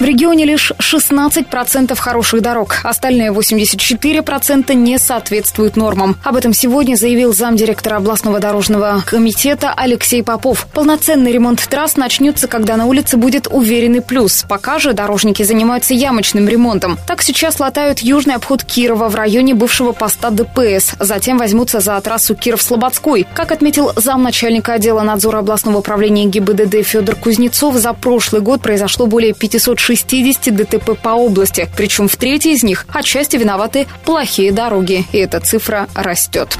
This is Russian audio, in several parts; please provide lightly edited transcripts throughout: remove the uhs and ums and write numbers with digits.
В регионе лишь 16% хороших дорог. Остальные 84% не соответствуют нормам. Об этом сегодня заявил замдиректора областного дорожного комитета Алексей Попов. Полноценный ремонт трасс начнется, когда на улице будет уверенный плюс. Пока же дорожники занимаются ямочным ремонтом. Так сейчас латают южный обход Кирова в районе бывшего поста ДПС. Затем возьмутся за трассу Киров-Слободской. Как отметил замначальника отдела надзора областного управления ГИБДД Федор Кузнецов, за прошлый год произошло более 560 ДТП по области. Причем в трети из них отчасти виноваты плохие дороги. И эта цифра растет.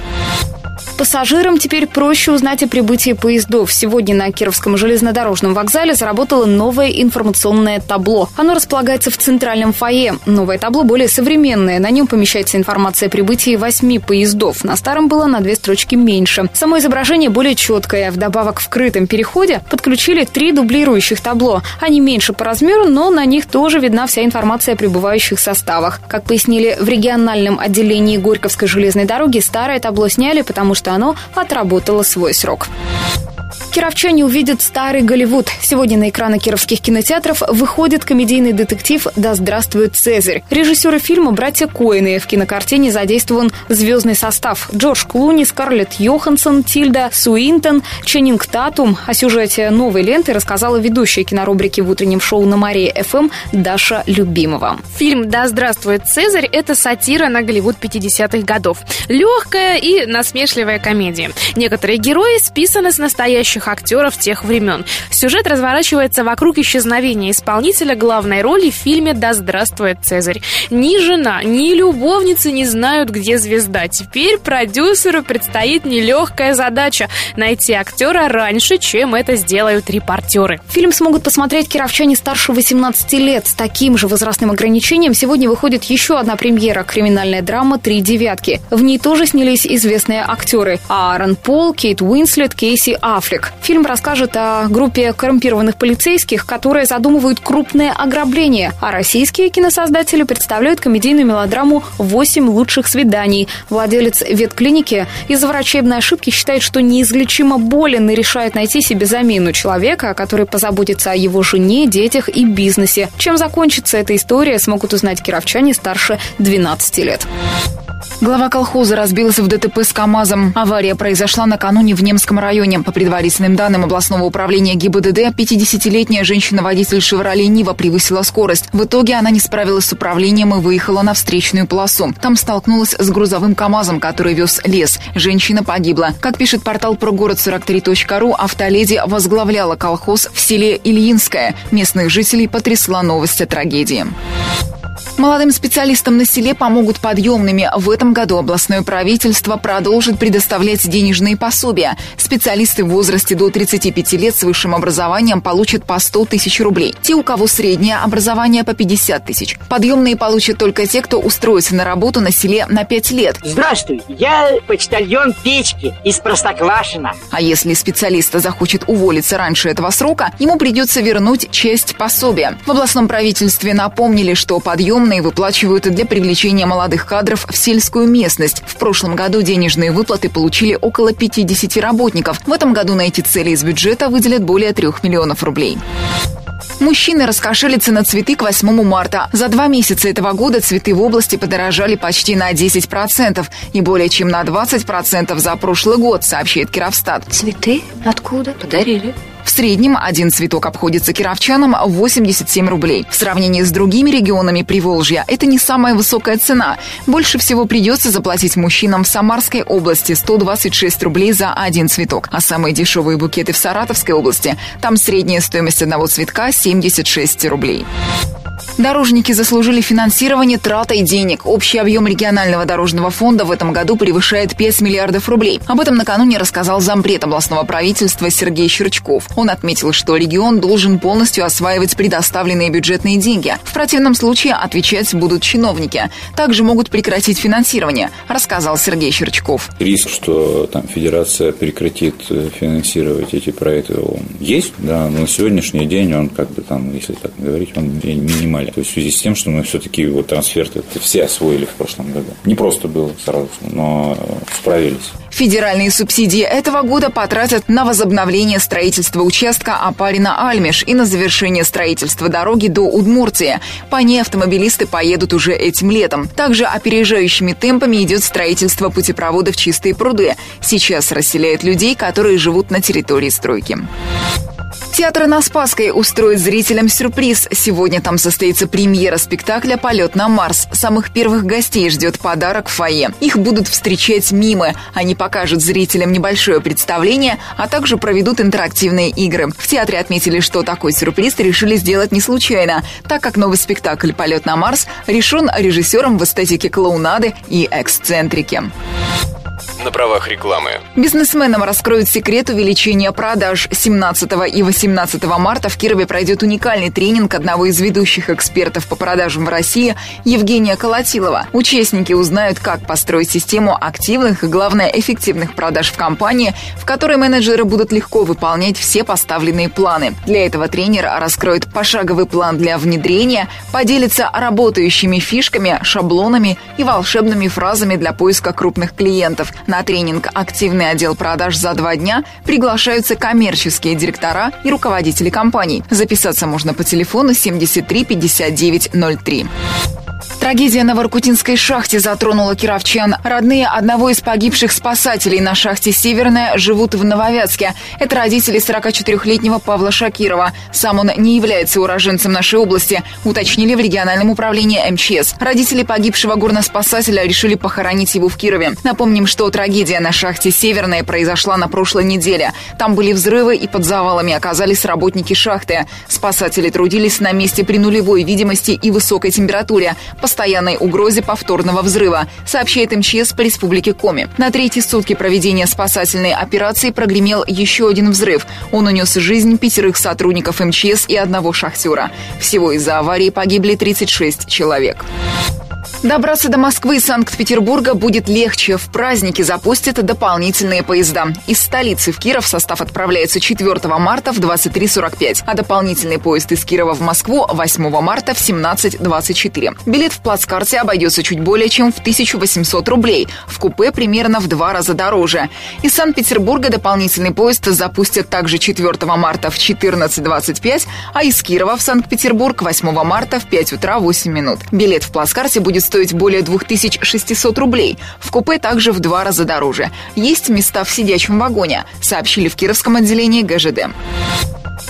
Пассажирам теперь проще узнать о прибытии поездов. Сегодня на Кировском железнодорожном вокзале заработало новое информационное табло. Оно располагается в центральном фойе. Новое табло более современное. На нем помещается информация о прибытии 8 поездов. На старом было на 2 строчки меньше. Само изображение более четкое. Вдобавок в крытом переходе подключили 3 дублирующих табло. Они меньше по размеру, но на них тоже видна вся информация о прибывающих составах. Как пояснили в региональном отделении Горьковской железной дороги, старое табло сняли, потому что оно отработало свой срок. Кировчане увидят старый Голливуд. Сегодня на экраны кировских кинотеатров выходит комедийный детектив «Да здравствует Цезарь». Режиссеры фильма «Братья Коэны». В кинокартине задействован звездный состав: Джордж Клуни, Скарлетт Йоханссон, Тильда Суинтон, Ченнинг Татум. О сюжете новой ленты рассказала ведущая кинорубрики в утреннем шоу на Мария-ФМ Даша Любимова. Фильм «Да здравствует Цезарь» – это сатира на Голливуд 50-х годов. Легкая и насмешливая комедия. Некоторые герои списаны с настоящих актеров тех времен. Сюжет разворачивается вокруг исчезновения исполнителя главной роли в фильме «Да здравствует Цезарь». Ни жена, ни любовницы не знают, где звезда. Теперь продюсеру предстоит нелегкая задача – найти актера раньше, чем это сделают репортеры. Фильм смогут посмотреть кировчане старше 18 лет. С таким же возрастным ограничением сегодня выходит еще одна премьера – криминальная драма «Три девятки». В ней тоже снялись известные актеры – Аарон Пол, Кейт Уинслет, Кейси Аффлек. Фильм расскажет о группе коррумпированных полицейских, которые задумывают крупное ограбление. А российские киносоздатели представляют комедийную мелодраму «Восемь лучших свиданий». Владелец ветклиники из-за врачебной ошибки считает, что неизлечимо болен, и решает найти себе замену — человека, который позаботится о его жене, детях и бизнесе. Чем закончится эта история, смогут узнать кировчане старше 12 лет. Глава колхоза разбился в ДТП с КамАЗом. Авария произошла накануне в Немском районе. По предварительным данным областного управления ГИБДД, 50-летняя женщина-водитель «Шевроле Нива» превысила скорость. В итоге она не справилась с управлением и выехала на встречную полосу. Там столкнулась с грузовым КамАЗом, который вез лес. Женщина погибла. Как пишет портал ProGorod43.ru, автоледи возглавляла колхоз в селе Ильинское. Местных жителей потрясла новость о трагедии. Молодым специалистам на селе помогут подъемными. В этом году областное правительство продолжит предоставлять денежные пособия. Специалисты в возрасте до 35 лет с высшим образованием получат по 100 тысяч рублей. Те, у кого среднее образование, по 50 тысяч. Подъемные получат только те, кто устроится на работу на селе на 5 лет. Здравствуй, я почтальон печки из Простоквашино. А если специалист захочет уволиться раньше этого срока, ему придется вернуть часть пособия. В областном правительстве напомнили, что подъемные выплачивают для привлечения молодых кадров в сельскую местность. В прошлом году денежные выплаты получили около 50 работников. В этом году на эти цели из бюджета выделят более 3 миллионов рублей. Мужчины раскошелятся на цветы к 8 марта. За 2 месяца этого года цветы в области подорожали почти на 10% и более чем на 20% за прошлый год, сообщает Кировстат. Цветы откуда? Подарили. В среднем один цветок обходится кировчанам 87 рублей. В сравнении с другими регионами Приволжья это не самая высокая цена. Больше всего придется заплатить мужчинам в Самарской области — 126 рублей за один цветок. А самые дешевые букеты в Саратовской области. Там средняя стоимость одного цветка — 76 рублей. Дорожники заслужили финансирование тратой денег. Общий объем регионального дорожного фонда в этом году превышает 5 миллиардов рублей. Об этом накануне рассказал зампред областного правительства Сергей Щерчков. Он отметил, что регион должен полностью осваивать предоставленные бюджетные деньги. В противном случае отвечать будут чиновники. Также могут прекратить финансирование, рассказал Сергей Щерчков. Риск, что федерация прекратит финансировать эти проекты, он есть, да, но на сегодняшний день он, если так говорить, он минимален. То есть в связи с тем, что мы все-таки его трансферты все освоили в прошлом году. Не просто было сразу, но справились. Федеральные субсидии этого года потратят на возобновление строительства участка Опарина-Альмеш и на завершение строительства дороги до Удмуртии. По ней автомобилисты поедут уже этим летом. Также опережающими темпами идет строительство путепроводов «Чистые пруды». Сейчас расселяют людей, которые живут на территории стройки. Театр на Спасской устроит зрителям сюрприз. Сегодня там состоится премьера спектакля «Полет на Марс». Самых первых гостей ждет подарок в фойе. Их будут встречать мимы. Они покажут зрителям небольшое представление, а также проведут интерактивные игры. В театре отметили, что такой сюрприз решили сделать не случайно, так как новый спектакль «Полет на Марс» решен режиссером в эстетике клоунады и эксцентрики. На правах рекламы. Бизнесменам раскроют секрет увеличения продаж. 17 и 18 марта в Кирове пройдет уникальный тренинг одного из ведущих экспертов по продажам в России Евгения Колотилова. Участники узнают, как построить систему активных и, главное, эффективных продаж в компании, в которой менеджеры будут легко выполнять все поставленные планы. Для этого тренер раскроет пошаговый план для внедрения, поделится работающими фишками, шаблонами и волшебными фразами для поиска крупных клиентов. На тренинг «Активный отдел продаж за 2 дня» приглашаются коммерческие директора и руководители компаний. Записаться можно по телефону 73 59 03. Трагедия на Воркутинской шахте затронула кировчан. Родные одного из погибших спасателей на шахте «Северная» живут в Нововятске. Это родители 44-летнего Павла Шакирова. Сам он не является уроженцем нашей области, уточнили в региональном управлении МЧС. Родители погибшего горноспасателя решили похоронить его в Кирове. Напомним, что трагедия на шахте «Северная» произошла на прошлой неделе. Там были взрывы, и под завалами оказались работники шахты. Спасатели трудились на месте при нулевой видимости и высокой температуре, постоянной угрозе повторного взрыва, сообщает МЧС по республике Коми. На третьи сутки проведения спасательной операции прогремел еще один взрыв. Он унес жизнь 5 сотрудников МЧС и 1 шахтера. Всего из-за аварии погибли 36 человек. Добраться до Москвы и Санкт-Петербурга будет легче. В праздники запустят дополнительные поезда. Из столицы в Киров состав отправляется 4 марта в 23:45, а дополнительный поезд из Кирова в Москву 8 марта в 17:24. Билет в плацкарте обойдется чуть более чем в 1800 рублей. В купе примерно в 2 раза дороже. Из Санкт-Петербурга дополнительный поезд запустят также 4 марта в 14:25, а из Кирова в Санкт-Петербург 8 марта в 5 утра 8 минут. Билет в плацкарте будет стоить более 2600 рублей. В купе также в 2 раза дороже. Есть места в сидячем вагоне, сообщили в Кировском отделении ГЖД.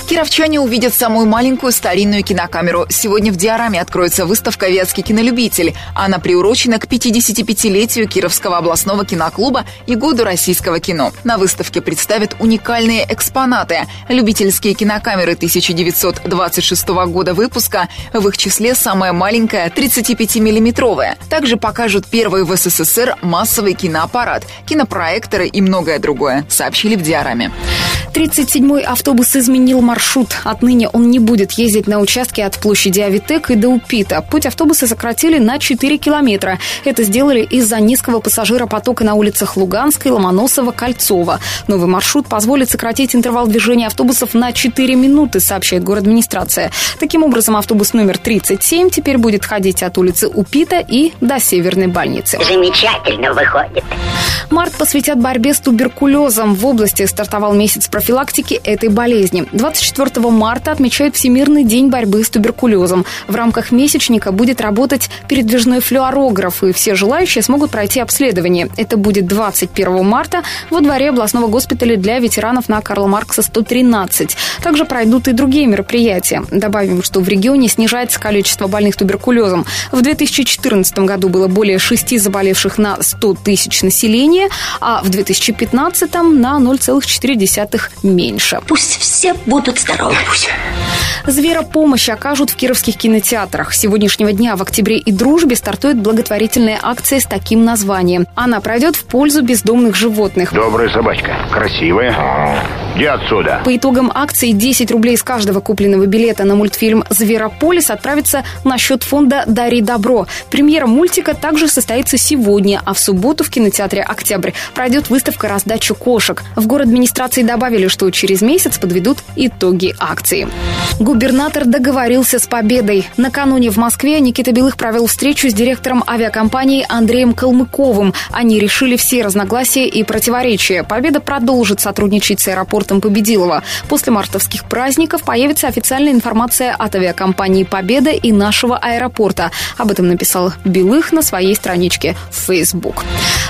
Кировчане увидят самую маленькую старинную кинокамеру. Сегодня в Диораме откроется выставка «Вятский кинолюбитель». Она приурочена к 55-летию Кировского областного киноклуба и году российского кино. На выставке представят уникальные экспонаты. Любительские кинокамеры 1926 года выпуска, в их числе самая маленькая 35-миллиметровая. Также покажут первый в СССР массовый киноаппарат, кинопроекторы и многое другое, сообщили в Диораме. 37-й автобус изменил маршрут. Отныне он не будет ездить на участке от площади Авитек и до Упита. Путь автобуса сократили на 4 километра. Это сделали из-за низкого пассажиропотока на улицах Луганской, Ломоносова, Кольцова. Новый маршрут позволит сократить интервал движения автобусов на 4 минуты, сообщает городадминистрация. Таким образом, автобус номер 37 теперь будет ходить от улицы Упита и до Северной больницы. Замечательно выходит. Март посвятят борьбе с туберкулезом. В области стартовал месяц профилактики этой болезни. 24 марта отмечают Всемирный день борьбы с туберкулезом. В рамках месячника будет работать передвижной флюорограф, и все желающие смогут пройти обследование. Это будет 21 марта во дворе областного госпиталя для ветеранов на Карла Маркса 113. Также пройдут и другие мероприятия. Добавим, что в регионе снижается количество больных туберкулезом. В 2014 году было более 6 заболевших на 100 тысяч населения, а в 2015 на 0,4 меньше. Пусть все будут здоровы. Пусть. Зверопомощь окажут в кировских кинотеатрах. С сегодняшнего дня в «Октябре и дружбе» стартует благотворительная акция с таким названием. Она пройдет в пользу бездомных животных. Добрая собачка. Красивая. Иди отсюда. По итогам акции 10 рублей с каждого купленного билета на мультфильм «Зверополис» отправится на счет фонда «Дари добро». Премьера мультика также состоится сегодня, а в субботу в кинотеатре «Октябрь» пройдет выставка «Раздача кошек». В городадминистрации добавили, что через месяц подведут итоги акции. Губернатор договорился с победой. Накануне в Москве Никита Белых провел встречу с директором авиакомпании Андреем Калмыковым. Они решили все разногласия и противоречия. Победа продолжит сотрудничать с аэропортом Победилова. После мартовских праздников появится официальная информация от авиакомпании «Победа» и нашего аэропорта. Об этом написал Белых на своей страничке в Facebook.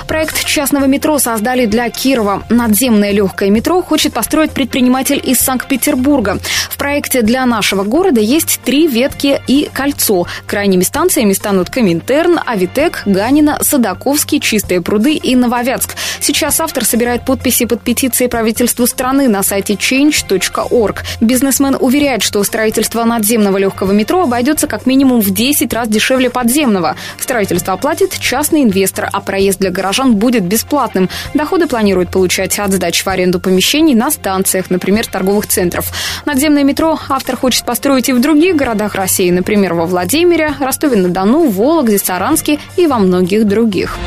Проект частного метро создали для Кирова. Надземное легкое метро хочет построить предприниматель из Санкт-Петербурга. В проекте для нашего города есть 3 ветки и кольцо. Крайними станциями станут Коминтерн, Авитек, Ганина, Садаковский, Чистые пруды и Нововятск. Сейчас автор собирает подписи под петицией правительству страны на сайте change.org. Бизнесмен уверяет, что строительство надземного легкого метро обойдется как минимум в 10 раз дешевле подземного. Строительство оплатит частный инвестор, а проезд для горожан будет бесплатным. Доходы планируют получать от сдачи в аренду помещений на станциях, например, торговых центров. Надземное метро автор хочет построить и в других городах России, например, во Владимире, Ростове-на-Дону, Вологде, Саранске и во многих других.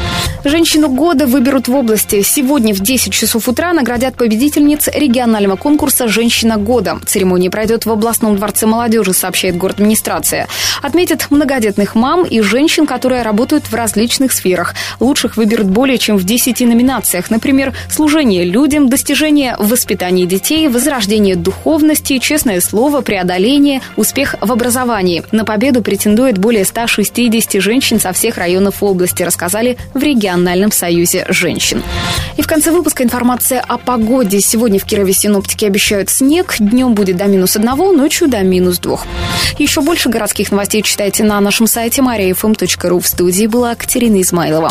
Женщину года выберут в области. Сегодня в 10 часов утра наградят победительниц регионального конкурса «Женщина года». Церемония пройдет в областном дворце молодежи, сообщает городадминистрация. Отметят многодетных мам и женщин, которые работают в различных сферах. Лучших выберут более чем в 10 номинациях. Например, служение людям, достижение в воспитании детей, возрождение духовности, честное слово, преодоление, успех в образовании. На победу претендует более 160 женщин со всех районов области, рассказали в региональном союзе женщин. И в конце выпуска информация о погоде. Сегодня в Кирове синоптики обещают снег. Днем будет до -1, ночью до -2. Еще больше городских новостей читайте на нашем сайте Мария-ФМ.ру. В студии была Катерина Измайлова.